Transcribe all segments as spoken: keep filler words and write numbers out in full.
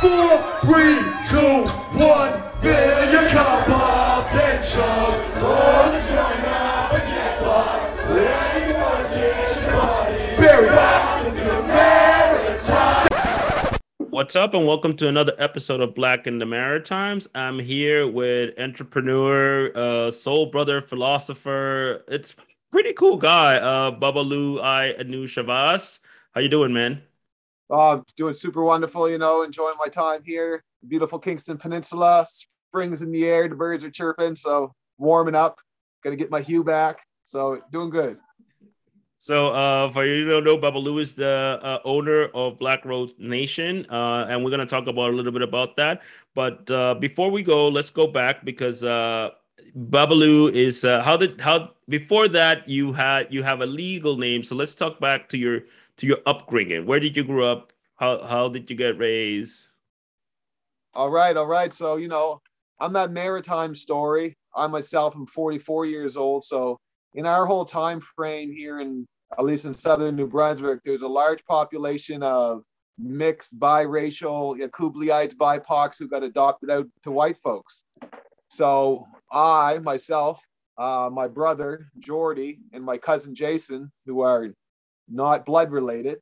Four, three, two, one, there you come, Bob, then Chuck, Lord, you join up and get fucked, there you go to get your party, very welcome to the Maritimes. What's up and welcome to another episode of Black in the Maritimes. I'm here with entrepreneur, uh, soul brother, philosopher, it's pretty cool guy, uh, Babalawo Ifa Anu Shabazz. How you doing, man? Uh, doing super wonderful, you know, enjoying my time here. Beautiful Kingston Peninsula, spring's in the air, the birds are chirping, so warming up, gonna get my hue back, so doing good. So uh, for you don't know, Babalawo is the uh, owner of Black Rose Nation, uh, and we're gonna talk about a little bit about that. But uh, before we go, let's go back because uh, Babalawo is, uh, how did, how, before that you had, you have a legal name, so let's talk back to your to your upbringing. Where did you grow up? How how did you get raised? All right, all right. So, you know, I'm that maritime story. I myself am forty-four years old. So in our whole time frame here in, at least in Southern New Brunswick, there's a large population of mixed, biracial, Yakubliites, B I P O Cs who got adopted out to white folks. So I, myself, uh, my brother, Jordy, and my cousin, Jason, who are not blood related,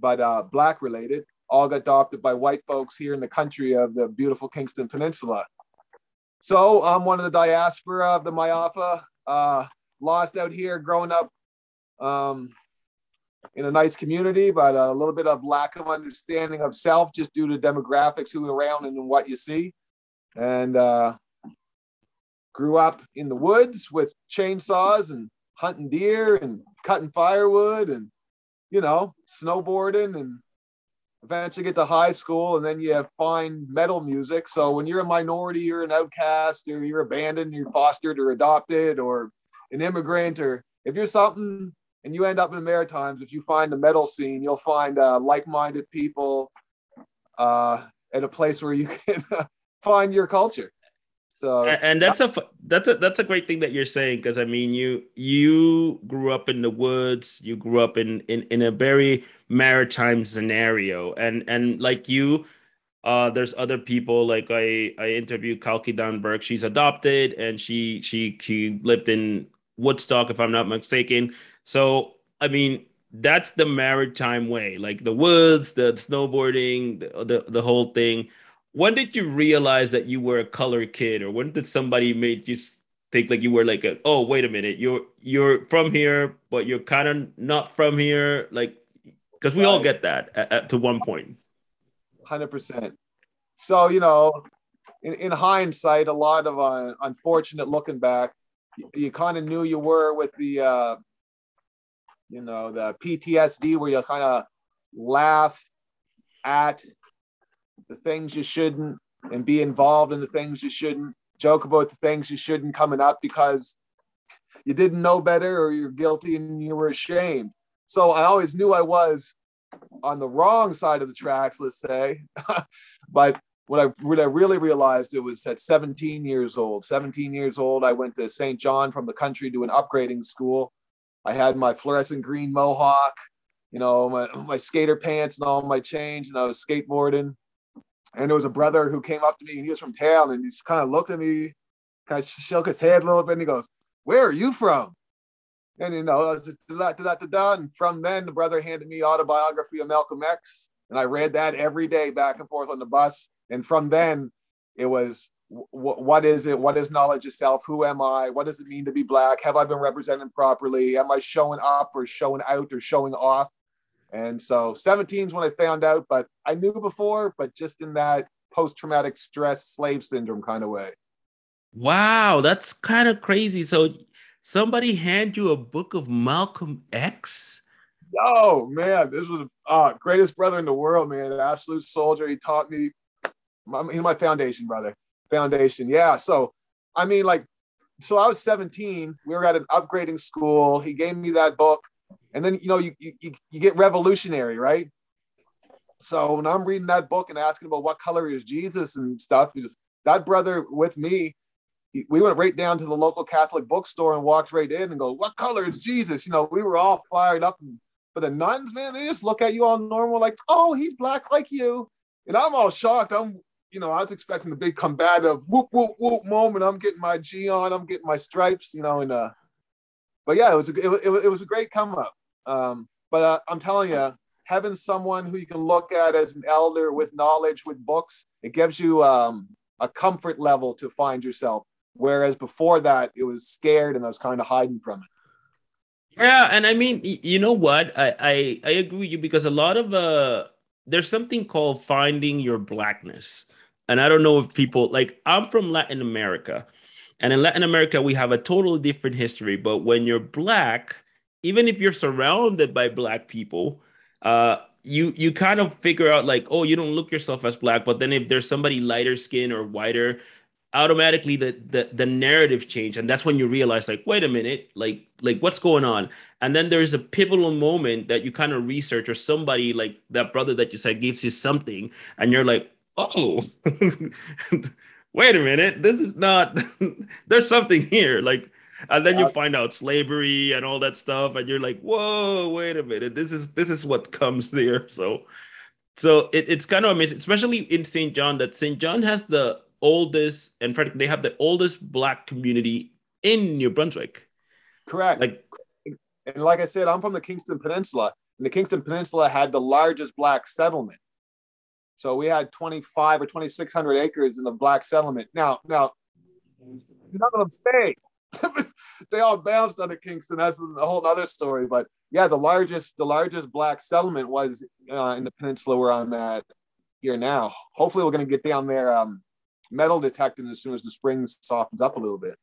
but uh, black related, all got adopted by white folks here in the country of the beautiful Kingston Peninsula. So I'm one of the diaspora of the Mayafa, uh, lost out here, growing up um, in a nice community, but a little bit of lack of understanding of self just due to demographics, who are around and what you see. And uh, grew up in the woods with chainsaws and hunting deer and cutting firewood and, you know, snowboarding, and eventually get to high school, and then you have fine metal music. So when you're a minority, you're an outcast, or you're abandoned, you're fostered or adopted, or an immigrant, or if you're something and you end up in the Maritimes, if you find the metal scene, you'll find uh, like-minded people uh, at a place where you can find your culture. So, and that's a that's a that's a great thing that you're saying, because I mean you you grew up in the woods, you grew up in in, in a very maritime scenario, and and like you, uh, there's other people like I I interviewed Kalkidan Berg. She's adopted and she she she lived in Woodstock, if I'm not mistaken. So I mean that's the maritime way, like the woods, the snowboarding, the the, the whole thing. When did you realize that you were a color kid, or when did somebody make you think like you were like, a, oh, wait a minute, you're you're from here, but you're kind of not from here? Like, because we all get that at, at, to one point. one hundred percent. So, you know, in, in hindsight, a lot of uh, unfortunate looking back, you, you kind of knew you were with the, uh, you know, the P T S D where you kind of laugh at the things you shouldn't and be involved in the things you shouldn't, joke about the things you shouldn't coming up because you didn't know better or you're guilty and you were ashamed. So I always knew I was on the wrong side of the tracks, let's say. But what I, what I really realized, it was at seventeen years old, seventeen years old, I went to Saint John from the country to an upgrading school. I had my fluorescent green mohawk, you know, my, my skater pants and all my change, and I was skateboarding. And there was a brother who came up to me, and he was from town, and he just kind of looked at me, kind of shook his head a little bit, and he goes, "Where are you from?" And, you know, I was just da da da da da. And from then, the brother handed me Autobiography of Malcolm X, and I read that every day back and forth on the bus. And from then, it was, w- what is it? What is knowledge of self? Who am I? What does it mean to be black? Have I been represented properly? Am I showing up or showing out or showing off? And so seventeen is when I found out, but I knew before, but just in that post-traumatic stress slave syndrome kind of way. Wow, that's kind of crazy. So somebody hand you a book of Malcolm X? Oh, man, this was the uh, greatest brother in the world, man, an absolute soldier. He taught me, my, he's my foundation, brother, foundation. Yeah, so I mean, like, so I was seventeen. We were at an upgrading school. He gave me that book. And then, you know, you, you you get revolutionary, right? So when I'm reading that book and asking about what color is Jesus and stuff, just, that brother with me, he, we went right down to the local Catholic bookstore and walked right in and go, "What color is Jesus?" You know, we were all fired up. And, but the nuns, man, they just look at you all normal, like, "Oh, he's black like you." And I'm all shocked. I'm, you know, I was expecting a big combative whoop, whoop, whoop moment. I'm getting my G on, I'm getting my stripes, you know, and, uh, but yeah, it was, a, it, it, it was a great come up. Um, but uh, I'm telling you, having someone who you can look at as an elder with knowledge, with books, it gives you um, a comfort level to find yourself. Whereas before that, it was scared and I was kind of hiding from it. Yeah, and I mean, you know what? I, I, I agree with you because a lot of, uh, there's something called finding your blackness. And I don't know if people, like, I'm from Latin America. And in Latin America, we have a totally different history. But when you're black, even if you're surrounded by black people, uh, you you kind of figure out like, oh, you don't look yourself as black. But then if there's somebody lighter skin or whiter, automatically the, the the narrative change. And that's when you realize like, wait a minute, like, like what's going on? And then there's a pivotal moment that you kind of research or somebody like that brother that you said gives you something. And you're like, oh, wait a minute, this is not, there's something here. Like, and then you find out slavery and all that stuff. And you're like, whoa, wait a minute, this is, this is what comes there. So, so it, it's kind of amazing, especially in Saint John, that Saint John has the oldest, and they have the oldest black community in New Brunswick. Correct. Like, and like I said, I'm from the Kingston Peninsula, and the Kingston Peninsula had the largest black settlement. So we had twenty-five or twenty-six hundred acres in the black settlement. Now, now, none of them stayed. They all bounced out of Kingston. That's a whole other story. But yeah, the largest, the largest black settlement was uh, in the peninsula where I'm at here now. Hopefully, we're going to get down there um, metal detecting as soon as the spring softens up a little bit.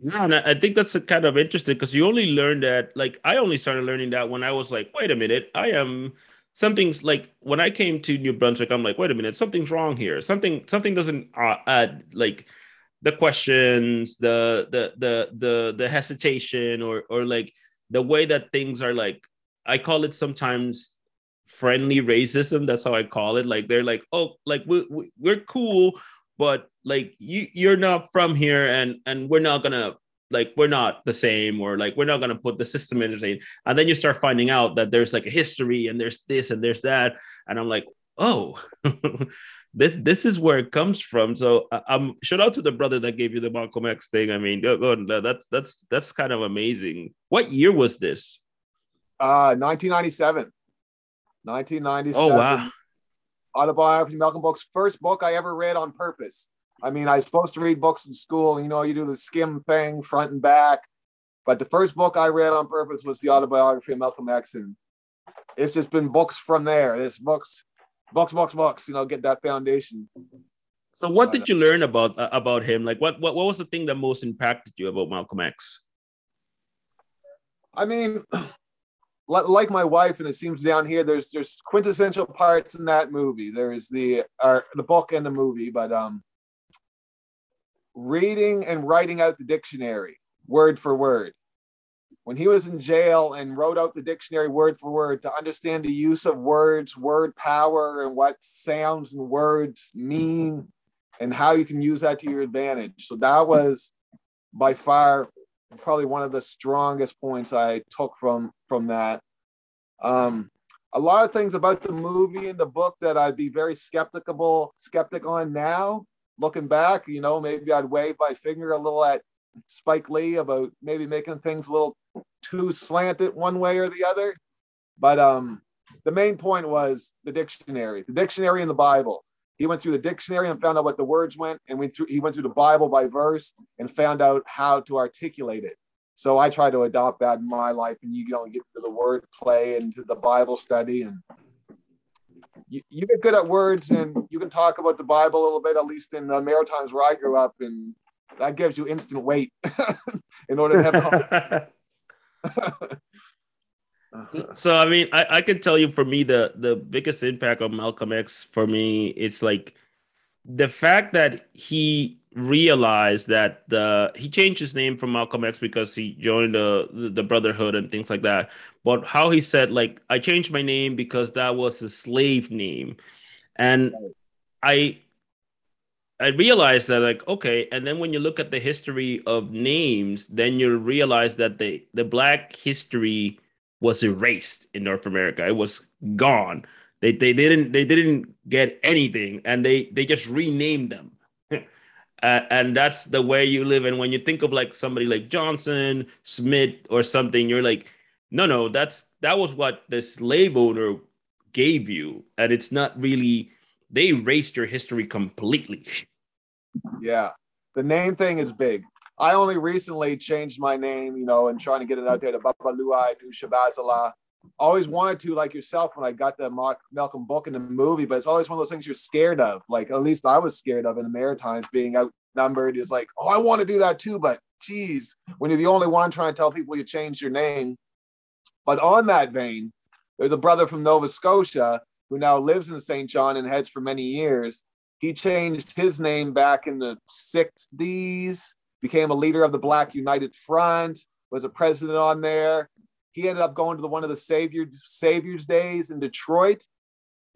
Yeah, and I think that's kind of interesting because you only learn that. Like, I only started learning that when I was like, wait a minute, I am. Something's like when I came to New Brunswick, I'm like, wait a minute, something's wrong here. Something, something doesn't uh, add like the questions, the the the the the hesitation, or or like the way that things are like. I call it sometimes friendly racism. That's how I call it. Like they're like, oh, like we, we we're cool, but like you you're not from here, and and we're not gonna. Like, we're not the same, or like, we're not going to put the system in the same. And then you start finding out that there's like a history and there's this and there's that. And I'm like, oh, this this is where it comes from. So um, shout out to the brother that gave you the Malcolm X thing. I mean, that's that's that's kind of amazing. What year was this? Uh, nineteen ninety-seven. nineteen ninety-seven. Oh, wow. Autobiography, Malcolm X, first book I ever read on purpose. I mean, I was supposed to read books in school. You know, you do the skim thing, front and back. But the first book I read on purpose was the autobiography of Malcolm X. And it's just been books from there. It's books, books, books, books, you know, get that foundation. So what but, did you learn about uh, about him? Like, what, what what was the thing that most impacted you about Malcolm X? I mean, like my wife, and it seems down here, there's there's quintessential parts in that movie. There is the, or the book and the movie, but... um. Reading and writing out the dictionary word for word. When he was in jail and wrote out the dictionary word for word to understand the use of words, word power, and what sounds and words mean, and how you can use that to your advantage. So that was by far probably one of the strongest points I took from from that. Um, a lot of things about the movie and the book that I'd be very skeptical skeptic on now. Looking back, you know, maybe I'd wave my finger a little at Spike Lee about maybe making things a little too slanted one way or the other. But um, the main point was the dictionary, the dictionary and the Bible. He went through the dictionary and found out what the words went, and went through, he went through the Bible by verse and found out how to articulate it. So I try to adopt that in my life, and you don't get to the word play and to the Bible study, and You, you get good at words, and you can talk about the Bible a little bit, at least in the Maritimes where I grew up, and that gives you instant weight in order to have. So, I mean, I, I can tell you for me, the, the biggest impact of Malcolm X for me, it's like the fact that he realized that the he changed his name from Malcolm X because he joined the, the the brotherhood and things like that, but how he said like, I changed my name because that was a slave name, and I I realized that like, okay. And then when you look at the history of names, then you realize that the the black history was erased in North America. It was gone. They they, they didn't they didn't get anything, and they they just renamed them. Uh, and that's the way you live. And when you think of like somebody like Johnson, Smith, or something, you're like, no, no, that's that was what the slave owner gave you. And it's not really, they erased your history completely. Yeah, the name thing is big. I only recently changed my name, you know, and trying to get it out there to Babalawo Ifa Shabazz. Always wanted to, like yourself, when I got the Mark, Malcolm book in the movie, but it's always one of those things you're scared of. Like, at least I was scared of in the Maritimes, being outnumbered. It's like, oh, I want to do that too, but geez, when you're the only one trying to tell people you changed your name. But on that vein, there's a brother from Nova Scotia who now lives in Saint John and has for many years. He changed his name back in the sixties, became a leader of the Black United Front, was a president on there. He ended up going to the, one of the Savior, Savior's Days in Detroit,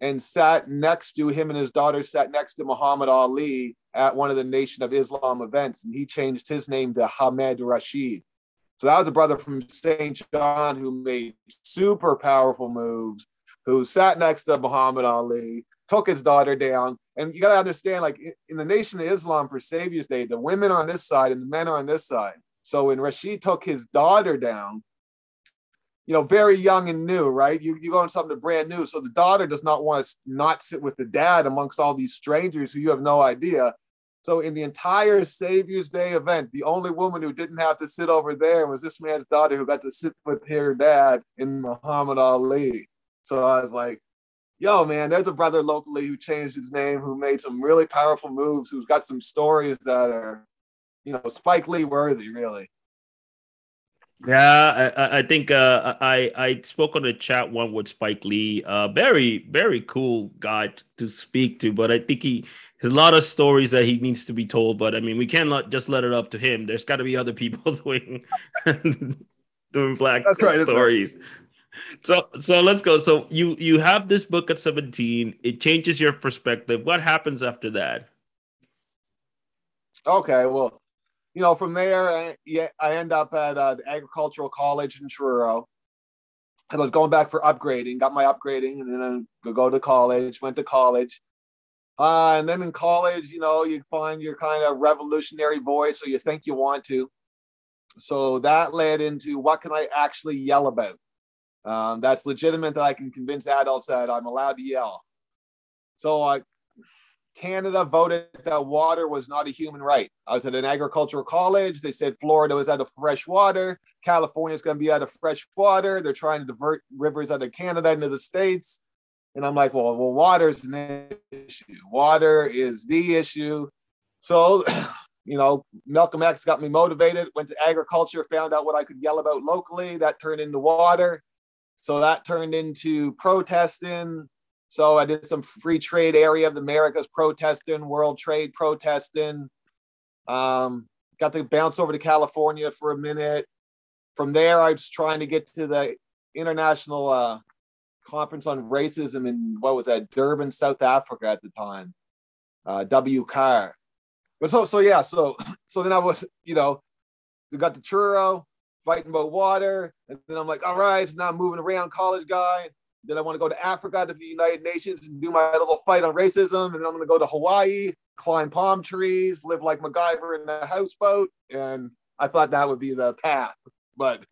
and sat next to him and his daughter sat next to Muhammad Ali at one of the Nation of Islam events. And he changed his name to Hamid Rashid. So that was a brother from Saint John who made super powerful moves, who sat next to Muhammad Ali, took his daughter down. And you got to understand, like in the Nation of Islam for Savior's Day, the women are on this side and the men are on this side. So when Rashid took his daughter down, you know, very young and new, right? You, you go on something brand new. So the daughter does not want to not sit with the dad amongst all these strangers who you have no idea. So in the entire Savior's Day event, the only woman who didn't have to sit over there was this man's daughter, who got to sit with her dad in Muhammad Ali. So I was like, yo, man, there's a brother locally who changed his name, who made some really powerful moves, who's got some stories that are, you know, Spike Lee worthy, really. Yeah, I, I think uh, I I spoke on the chat one with Spike Lee, uh, very very cool guy to speak to. But I think he has a lot of stories that he needs to be told. But I mean, we can't just let it up to him. There's got to be other people doing doing black that's right, stories. That's right. So so let's go. So you you have this book at seventeen. It changes your perspective. What happens after that? Okay, well. You know, from there, I, yeah, I end up at uh, the Agricultural College in Truro. I was going back for upgrading, got my upgrading, and then I go to college, went to college. Uh, and then in college, you know, you find your kind of revolutionary voice, or you think you want to. So that led into, what can I actually yell about? Um, that's legitimate, that I can convince adults that I'm allowed to yell. So I... Canada voted that water was not a human right. I was at an agricultural college. They said Florida was out of fresh water. California is going to be out of fresh water. They're trying to divert rivers out of Canada into the States. And I'm like, well, well, water is an issue. Water is the issue. So, you know, Malcolm X got me motivated, went to agriculture, found out what I could yell about locally. That turned into water. So that turned into protesting. So I did some free trade area of the Americas protesting, world trade protesting. Um, got to bounce over to California for a minute. From there, I was trying to get to the International uh, Conference on Racism in, what was that, Durban, South Africa at the time, uh, W C A R. But so, so yeah, so so then I was, you know, we got to Truro, fighting about water. And then I'm like, all right, it's so now I'm moving around, college guy. Then I want to go to Africa, to the United Nations, and do my little fight on racism. And then I'm going to go to Hawaii, climb palm trees, live like MacGyver in a houseboat. And I thought that would be the path. But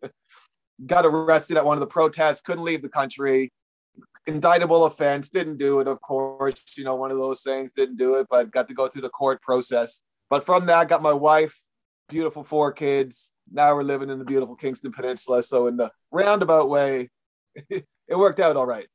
got arrested at one of the protests, couldn't leave the country. Indictable offense, didn't do it, of course. You know, one of those things, didn't do it, but got to go through the court process. But from that, got my wife, beautiful four kids. Now we're living in the beautiful Kingston Peninsula. So in the roundabout way, it worked out all right.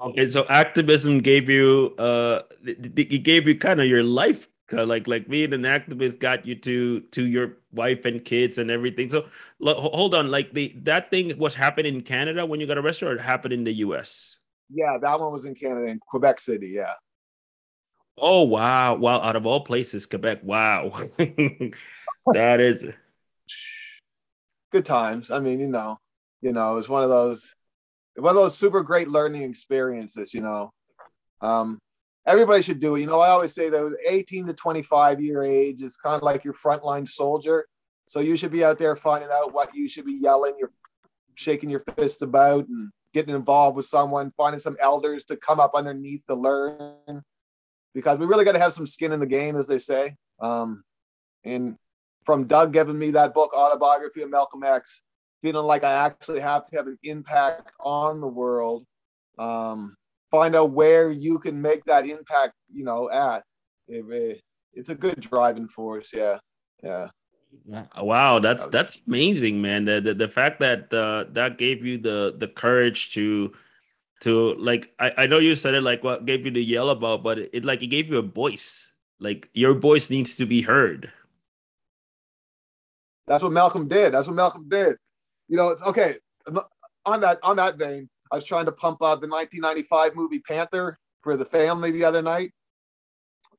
Okay, so activism gave you, uh, it gave you kind of your life, like like being an activist got you to to your wife and kids and everything. So hold on, like the that thing was happening in Canada when you got arrested, or it happened in the U S? Yeah, that one was in Canada, in Quebec City. Yeah. Oh wow! Wow, out of all places, Quebec. Wow, that is good times. I mean, you know, you know, it's one of those. One of those super great learning experiences, you know. Um, everybody should do it. You know, I always say that eighteen to twenty-five year age is kind of like your frontline soldier. So you should be out there finding out what you should be yelling, you're shaking your fist about, and getting involved with someone, finding some elders to come up underneath to learn, because we really got to have some skin in the game, as they say. Um, and from Doug giving me that book, Autobiography of Malcolm X, feeling like I actually have to have an impact on the world, um, find out where you can make that impact, you know, at. It, it, it's a good driving force. Yeah. Yeah. Wow, that's that's amazing, man. The the, the fact that uh, that gave you the the courage to to like I, I know you said it like what gave you the yell about, but it, it like it gave you a voice. Like your voice needs to be heard. That's what Malcolm did. That's what Malcolm did. You know, it's okay. On that on that vein, I was trying to pump up the nineteen ninety-five movie Panther for the family the other night.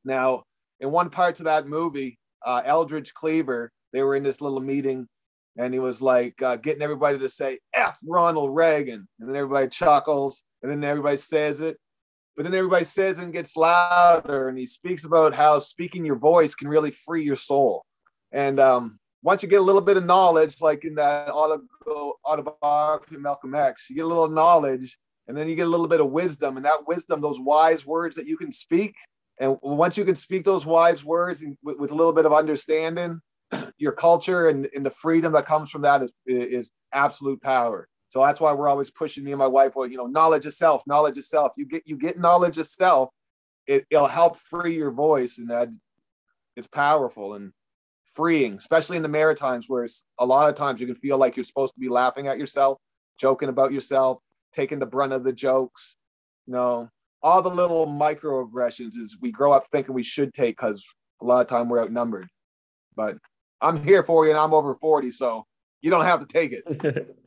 Now, in one part of that movie, uh, Eldridge Cleaver, they were in this little meeting, and he was like uh, getting everybody to say F Ronald Reagan. And then everybody chuckles, and then everybody says it. But then everybody says it and gets louder, and he speaks about how speaking your voice can really free your soul. And um, once you get a little bit of knowledge, like in that autobiography of Malcolm X, you get a little knowledge, and then you get a little bit of wisdom. And that wisdom, those wise words that you can speak, and once you can speak those wise words and with, with a little bit of understanding, your culture and, and the freedom that comes from that is, is absolute power. So that's why we're always pushing me and my wife, well, you know, knowledge yourself, knowledge yourself. You get you get knowledge yourself, it, it'll help free your voice, and that it's powerful and freeing, especially in the Maritimes, where it's, a lot of times you can feel like you're supposed to be laughing at yourself, joking about yourself, taking the brunt of the jokes, you know, all the little microaggressions is we grow up thinking we should take because a lot of time we're outnumbered. But I'm here for you, and I'm over forty, so you don't have to take it.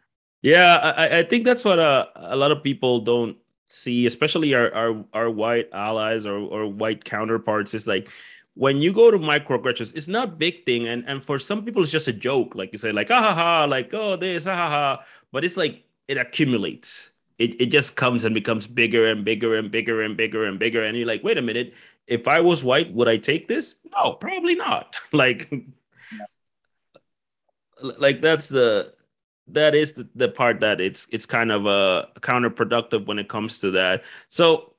Yeah, I, I think that's what uh, a lot of people don't see, especially our our, our white allies or, or white counterparts. Is like when you go to microaggressions, it's not a big thing. And, and for some people, it's just a joke. Like you say, like, ah, ha, ha, like, oh, this, ah, ha, ha. But it's like it accumulates. It it just comes and becomes bigger and bigger and bigger and bigger and bigger. And you're like, wait a minute, if I was white, would I take this? No, probably not. Like, like that's the, that is the, the part that it's, it's kind of uh, counterproductive when it comes to that. So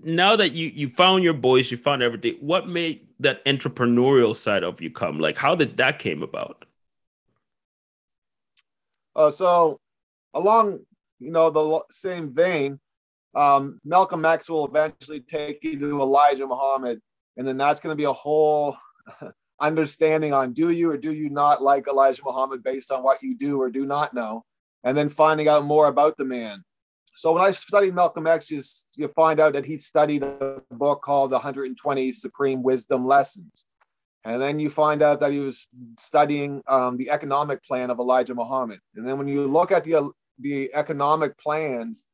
now that you, you found your voice, you found everything, what made that entrepreneurial side of you come? Like, how did that came about? Uh, so along, you know, the same vein, um, Malcolm X will eventually take you to Elijah Muhammad. And then that's going to be a whole understanding on do you or do you not like Elijah Muhammad based on what you do or do not know, and then finding out more about the man. So when I studied Malcolm X, you, you find out that he studied a book called one hundred twenty Supreme Wisdom Lessons. And then you find out that he was studying um, the economic plan of Elijah Muhammad. And then when you look at the the economic plans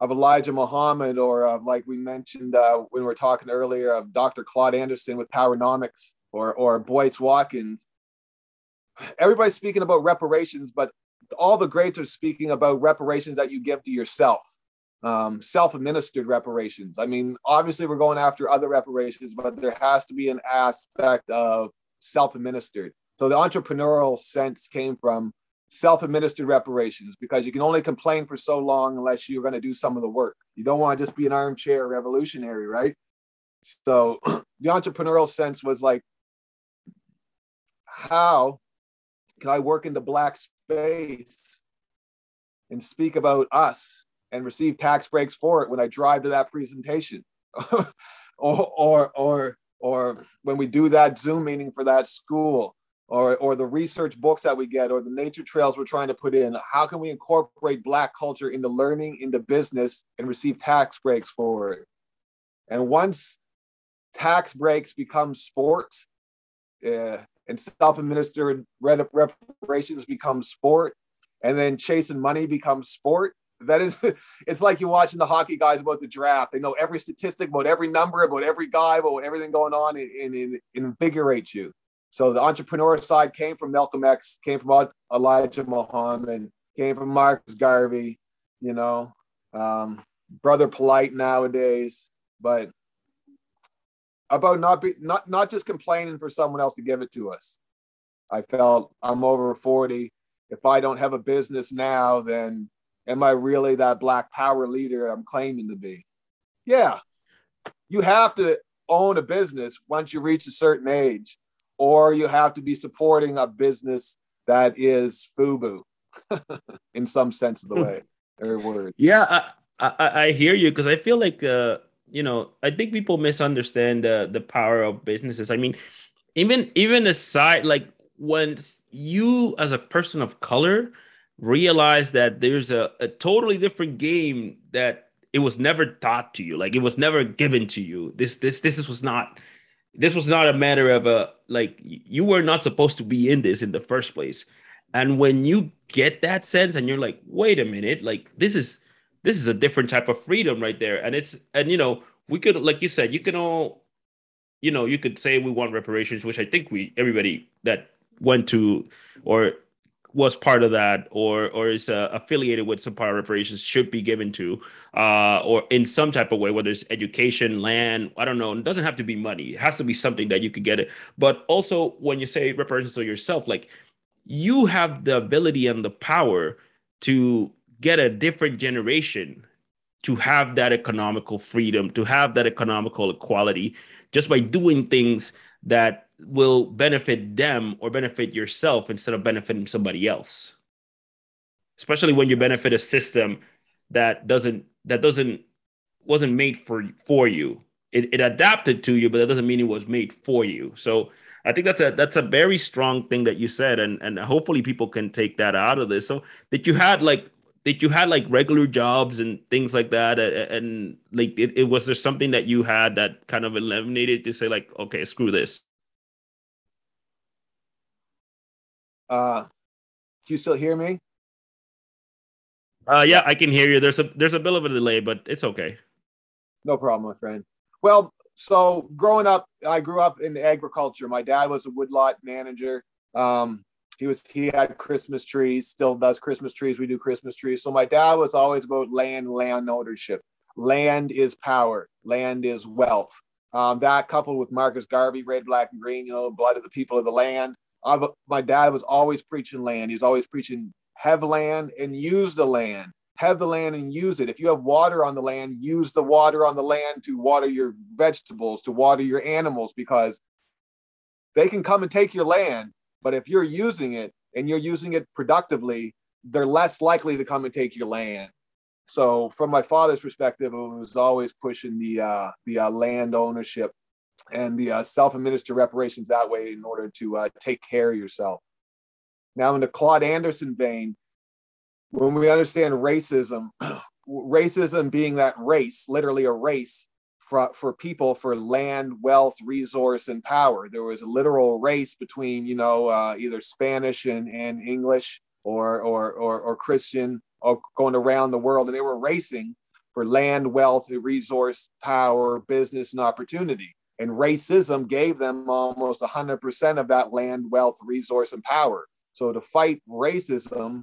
of Elijah Muhammad, or uh, like we mentioned uh, when we were talking earlier of Doctor Claude Anderson with Powernomics, or or Boyce Watkins, everybody's speaking about reparations, but all the greats are speaking about reparations that you give to yourself, um, self-administered reparations. I mean, obviously we're going after other reparations, but there has to be an aspect of self-administered. So the entrepreneurial sense came from self-administered reparations, because you can only complain for so long unless you're going to do some of the work. You don't want to just be an armchair revolutionary, right? So the entrepreneurial sense was like, how can I work in the Black space and speak about us and receive tax breaks for it when I drive to that presentation? or, or, or, or when we do that Zoom meeting for that school, or or the research books that we get, or the nature trails we're trying to put in, how can we incorporate Black culture into learning, into business, and receive tax breaks for it? And once tax breaks become sports, uh, and self-administered reparations become sport, and then chasing money becomes sport, that is, it's like you're watching the hockey guys about the draft. They know every statistic about every number, about every guy, about everything going on, and, and, and invigorates you. So the entrepreneur side came from Malcolm X, came from Elijah Muhammad, came from Marcus Garvey, you know, um, Brother Polite nowadays, but about not be not not just complaining for someone else to give it to us. I felt I'm over forty. If I don't have a business now, then Am I really that Black power leader I'm claiming to be? Yeah. You have to own a business once you reach a certain age, or you have to be supporting a business that is FUBU in some sense of the way, or word. Yeah, I, I, I hear you, because I feel like, uh, you know, I think people misunderstand the, the power of businesses. I mean, even, even aside, like when you as a person of color realize that there's a, a totally different game that it was never taught to you. Like it was never given to you. This, this, this was not, this was not a matter of a, like you were not supposed to be in this in the first place. And when you get that sense and you're like, wait a minute, like this is, this is a different type of freedom right there. And it's, and you know, we could, like you said, you can all, you know, you could say we want reparations, which I think we, everybody that went to, or was part of that, or or is uh, affiliated with some part of reparations should be given to, uh, or in some type of way, whether it's education, land, I don't know. It doesn't have to be money. It has to be something that you could get it. But also when you say reparations to yourself, like you have the ability and the power to get a different generation to have that economical freedom, to have that economical equality, just by doing things that will benefit them or benefit yourself instead of benefiting somebody else. Especially when you benefit a system that doesn't, that doesn't, wasn't made for, for you. It, it adapted to you, but that doesn't mean it was made for you. So I think that's a, that's a very strong thing that you said. And, and hopefully people can take that out of this. So that you had like, that you had like regular jobs and things like that. And, and like, it, it was there something that you had that kind of eliminated to say like, okay, screw this. Uh, do you still hear me? Uh, yeah, I can hear you. There's a there's a bit of a delay, but it's okay. No problem, my friend. Well, so growing up, I grew up in agriculture. My dad was a woodlot manager. Um, he was he had Christmas trees, still does Christmas trees. We do Christmas trees. So my dad was always about land, land ownership. Land is power. Land is wealth. Um, that coupled with Marcus Garvey, red, black, and green, you know, blood of the people of the land. I've, my dad was always preaching land. He was always preaching, have land and use the land. Have the land and use it. If you have water on the land, use the water on the land to water your vegetables, to water your animals, because they can come and take your land. But if you're using it and you're using it productively, they're less likely to come and take your land. So from my father's perspective, it was always pushing the, uh, the uh, land ownership and the uh, self-administer reparations that way in order to uh, take care of yourself. Now in the Claude Anderson vein, when we understand racism, racism being that race, literally a race for, for people for land, wealth, resource, and power. There was a literal race between, you know, uh, either Spanish and, and English or, or, or, or Christian or going around the world, and they were racing for land, wealth, resource, power, business, and opportunity. And racism gave them almost one hundred percent of that land, wealth, resource, and power. So to fight racism,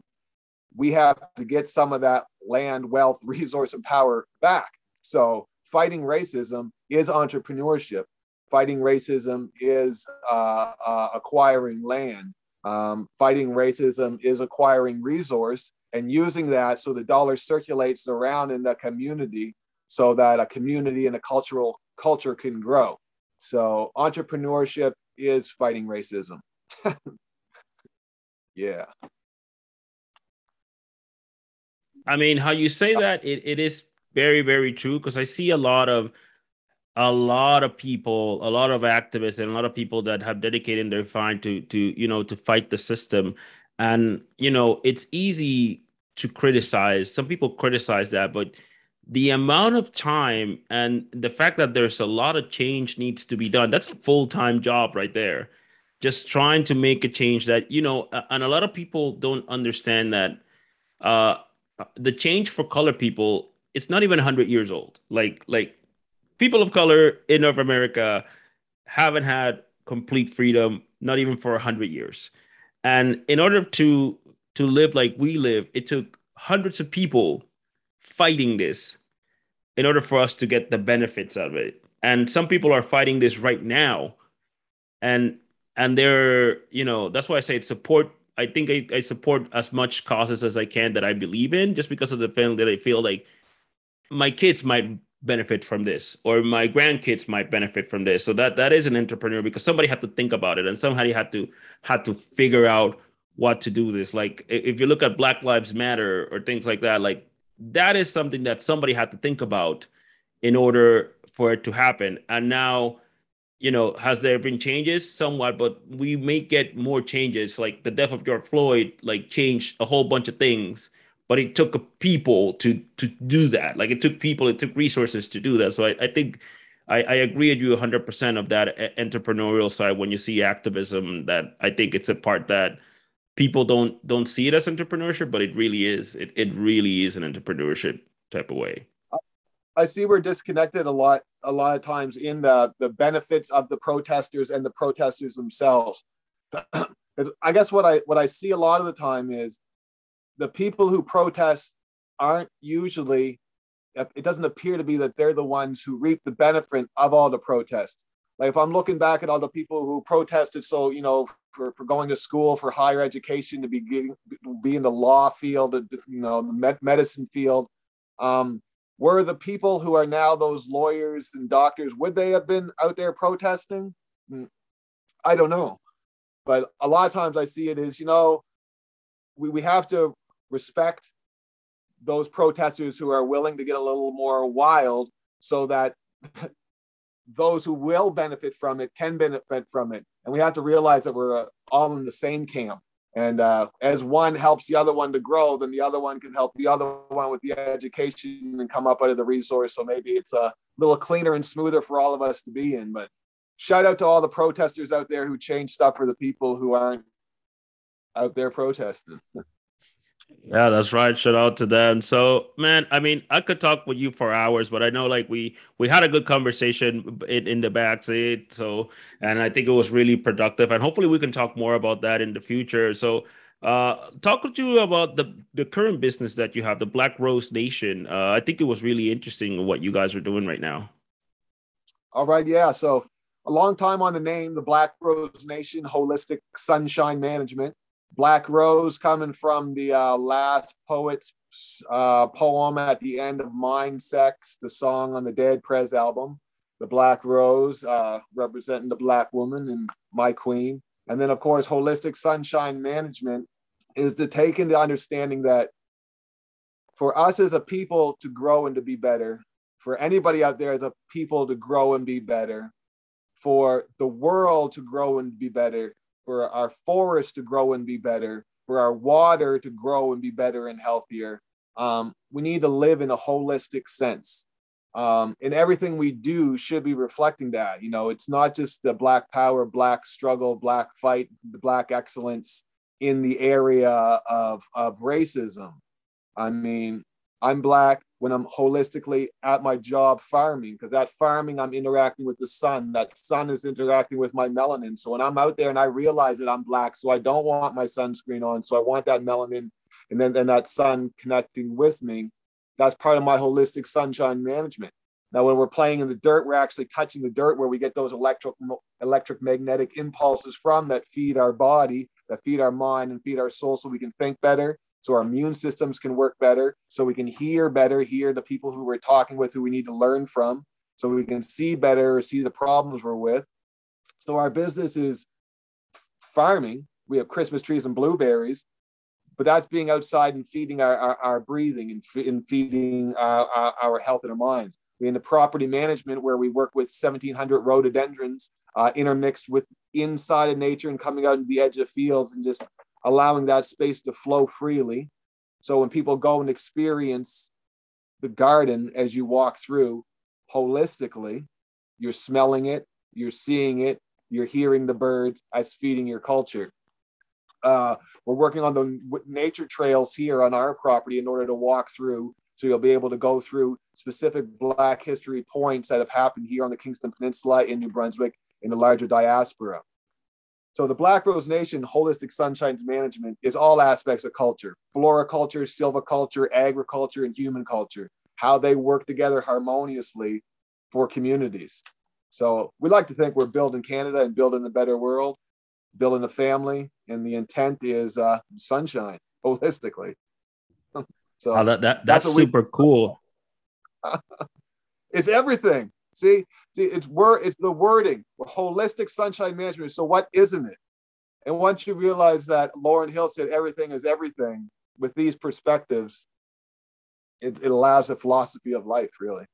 we have to get some of that land, wealth, resource, and power back. So fighting racism is entrepreneurship. Fighting racism is uh, uh, acquiring land. Um, fighting racism is acquiring resource and using that so the dollar circulates around in the community so that a community and a cultural culture can grow. So entrepreneurship is fighting racism. Yeah. I mean, how you say that, it, it is very, very true, because I see a lot of a lot of people, a lot of activists and a lot of people that have dedicated their time to to, you know, to fight the system. And, you know, it's easy to criticize. Some people criticize that, but the amount of time and the fact that there's a lot of change needs to be done. That's a full-time job right there. Just trying to make a change that, you know, and a lot of people don't understand that uh, the change for color people, it's not even one hundred years old. Like, like people of color in North America haven't had complete freedom, not even for one hundred years. And in order to to live like we live, it took hundreds of people fighting this in order for us to get the benefits of it. And some people are fighting this right now. And, and they're, you know, that's why I say it's support I think I, I support as much causes as I can that I believe in, just because of the feeling that I feel like my kids might benefit from this, or my grandkids might benefit from this. So that that is an entrepreneur, because somebody had to think about it and somebody had to had to figure out what to do this. Like if you look at Black Lives Matter or things like that, like that is something that somebody had to think about in order for it to happen. And now, you know, has there been changes? Somewhat, but we may get more changes. Like the death of George Floyd, like changed a whole bunch of things, but it took people to to do that. Like it took people, it took resources to do that. So I, I think I, I agree with you one hundred percent of that entrepreneurial side when you see activism, that I think it's a part that people don't don't see it as entrepreneurship, but it really is. It it really is an entrepreneurship type of way. I see we're disconnected a lot, a lot of times in the, the benefits of the protesters and the protesters themselves. I guess what I what I see a lot of the time is the people who protest aren't usually, it doesn't appear to be that they're the ones who reap the benefit of all the protests. Like if I'm looking back at all the people who protested, so, you know, for, for going to school, for higher education, to be, getting, be in the law field, you know, the med- medicine field, um, were the people who are now those lawyers and doctors, would they have been out there protesting? I don't know. But a lot of times I see it as, you know, we, we have to respect those protesters who are willing to get a little more wild, so that those who will benefit from it can benefit from it. And we have to realize that we're all in the same camp. And uh, as one helps the other one to grow, then the other one can help the other one with the education and come up out of the resource. So maybe it's a little cleaner and smoother for all of us to be in. But shout out to all the protesters out there who change stuff for the people who aren't out there protesting. Yeah, that's right. Shout out to them. So, man, I mean, I could talk with you for hours, but I know like we we had a good conversation in, in the backseat. So, and I think it was really productive, and hopefully we can talk more about that in the future. So uh, talk to you about the, the current business that you have, the Black Rose Nation. Uh, I think it was really interesting what you guys are doing right now. All right. Yeah. So a long time on the name, the Black Rose Nation, Holistic Sunshine Management. Black Rose coming from the uh, Last Poets uh, poem at the end of Mind Sex, the song on the Dead Prez album. The Black Rose uh, representing the Black woman and my queen. And then, of course, Holistic Sunshine Management is to take into understanding that for us as a people to grow and to be better, for anybody out there as a people to grow and be better, for the world to grow and be better, for our forests to grow and be better, for our water to grow and be better and healthier. Um, we need to live in a holistic sense. Um, and everything we do should be reflecting that. You know, it's not just the Black power, Black struggle, Black fight, the Black excellence in the area of, of racism. I mean, I'm Black when I'm holistically at my job farming, because at farming, I'm interacting with the sun. That sun is interacting with my melanin. So when I'm out there and I realize that I'm Black, so I don't want my sunscreen on. So I want that melanin and then and that sun connecting with me. That's part of my holistic sunshine management. Now, when we're playing in the dirt, we're actually touching the dirt where we get those electric, electric magnetic impulses from that feed our body, that feed our mind and feed our soul, so we can think better. So our immune systems can work better, so we can hear better, hear the people who we're talking with, who we need to learn from, so we can see better, see the problems we're with. So our business is farming. We have Christmas trees and blueberries, but that's being outside and feeding our, our, our breathing and, f- and feeding our, our, our health and our minds. We're in the property management, where we work with seventeen hundred rhododendrons uh, intermixed with inside of nature and coming out to the edge of fields and just allowing that space to flow freely. So when people go and experience the garden as you walk through holistically, you're smelling it, you're seeing it, you're hearing the birds, as feeding your culture. Uh, we're working on the nature trails here on our property in order to walk through. So you'll be able to go through specific Black history points that have happened here on the Kingston Peninsula, in New Brunswick, in the larger diaspora. So the Black Rose Nation Holistic Sunshine Management is all aspects of culture: floriculture, silviculture, agriculture, and human culture, how they work together harmoniously for communities. So we like to think we're building Canada and building a better world, building a family, and the intent is uh, sunshine holistically. So oh, that, that that's, that's super we, cool. It's everything. See, see, it's word, it's the wording. Holistic sunshine management. So what isn't it? And once you realize that Lauryn Hill said everything is everything with these perspectives, it, it allows a philosophy of life, really.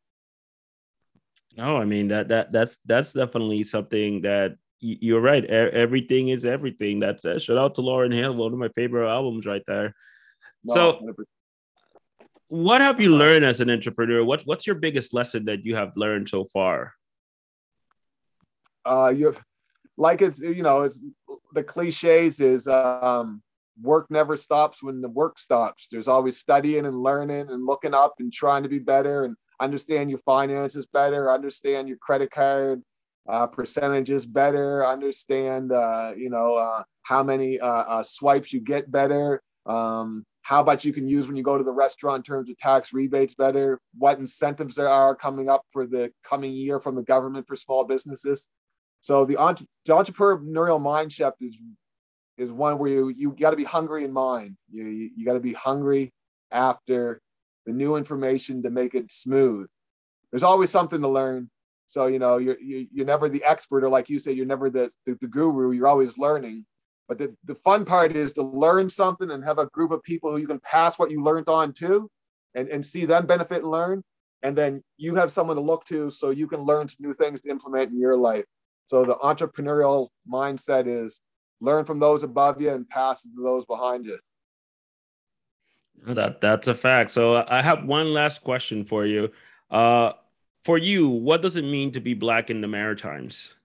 No, I mean, that that that's that's definitely something that you're right. Everything is everything. That's uh, shout out to Lauryn Hill, one of my favorite albums right there. No, so one hundred percent. What have you learned as an entrepreneur? What what's your biggest lesson that you have learned so far? Uh, you like it's you know it's the cliches is um, work never stops when the work stops. There's always studying and learning and looking up and trying to be better and understand your finances better, understand your credit card uh, percentages better, understand uh, you know uh, how many uh, uh, swipes you get better. Um, how about you can use when you go to the restaurant in terms of tax rebates better, what incentives there are coming up for the coming year from the government for small businesses. So the, entre- the entrepreneurial mind shift is, is one where you, you got to be hungry in mind. You, you, you got to be hungry after the new information to make it smooth. There's always something to learn. So, you know, you're, you're never the expert, or like you say, you're never the, the, the guru, you're always learning. But the, the fun part is to learn something and have a group of people who you can pass what you learned on to and, and see them benefit and learn. And then you have someone to look to so you can learn some new things to implement in your life. So the entrepreneurial mindset is learn from those above you and pass it to those behind you. That, that's a fact. So I have one last question for you. Uh, for you, what does it mean to be Black in the Maritimes?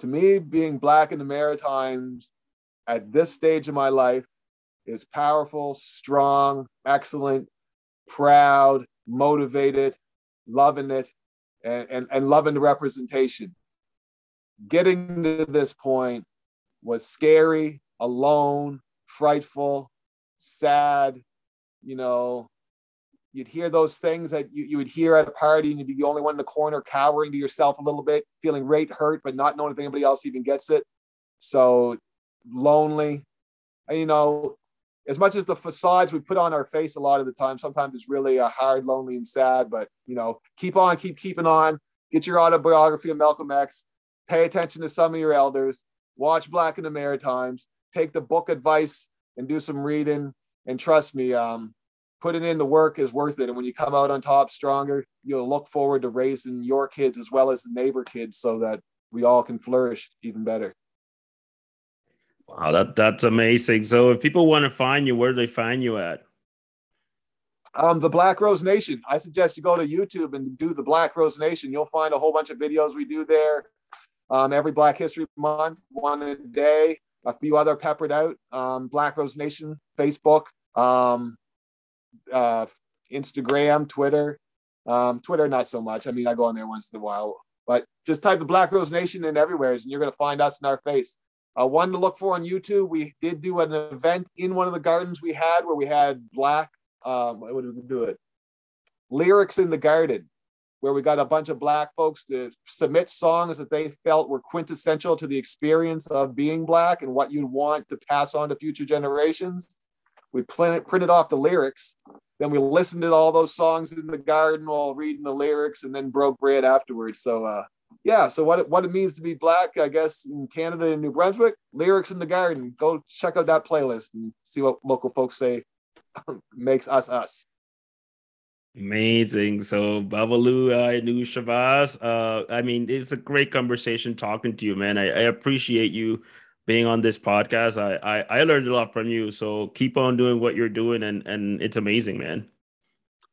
To me, being Black in the Maritimes at this stage of my life is powerful, strong, excellent, proud, motivated, loving it, and, and, and loving the representation. Getting to this point was scary, alone, frightful, sad. You know, you'd hear those things that you, you would hear at a party, and you'd be the only one in the corner cowering to yourself a little bit, feeling rate hurt, but not knowing if anybody else even gets it. So lonely. And, you know, as much as the facades we put on our face a lot of the time, sometimes it's really a hard, lonely, and sad. But, you know, keep on, keep keeping on. Get your autobiography of Malcolm X. Pay attention to some of your elders. Watch Black in the Maritimes. Take the book advice and do some reading. And trust me, um, putting in the work is worth it. And when you come out on top stronger, you'll look forward to raising your kids as well as the neighbor kids so that we all can flourish even better. Wow, that, that's amazing. So if people want to find you, where do they find you at? Um, the Black Rose Nation. I suggest you go to YouTube and do the Black Rose Nation. You'll find a whole bunch of videos we do there. Um, every Black History Month, one a day, a few other peppered out. Um, Black Rose Nation, Facebook. Um, uh Instagram, Twitter, um, Twitter, not so much. I mean, I go on there once in a while, but just type the Black Rose Nation in everywhere and you're going to find us in our face. Uh, one to look for on YouTube. We did do an event in one of the gardens we had where we had black, um, what did we do it? Lyrics in the Garden, where we got a bunch of black folks to submit songs that they felt were quintessential to the experience of being black and what you'd want to pass on to future generations. We printed off the lyrics. Then we listened to all those songs in the garden while reading the lyrics and then broke bread afterwards. So, uh, yeah, so what it, what it means to be black, I guess, in Canada and New Brunswick, lyrics in the garden. Go check out that playlist and see what local folks say makes us us. Amazing. So, Babalawo Ifa Shabazz, uh, I mean, it's a great conversation talking to you, man. I, I appreciate you being on this podcast. I, I I learned a lot from you. So keep on doing what you're doing, and and it's amazing, man.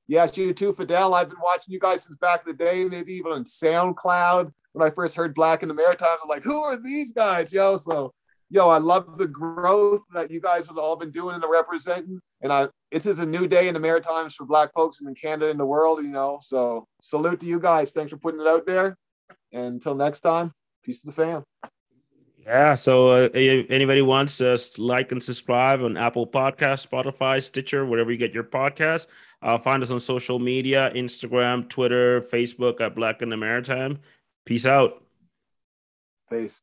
Yes, you too, Fidel. I've been watching you guys since back in the day, maybe even on SoundCloud. When I first heard Black in the Maritimes, I'm like, who are these guys, yo? So, yo, I love the growth that you guys have all been doing and representing. And I, this is a new day in the Maritimes for Black folks and in Canada and the world, you know. So salute to you guys. Thanks for putting it out there. And until next time, peace to the fam. Yeah, so uh, if anybody wants to like and subscribe on Apple Podcasts, Spotify, Stitcher, wherever you get your podcasts. Uh, find us on social media, Instagram, Twitter, Facebook at Black in the Maritime. Peace out. Peace.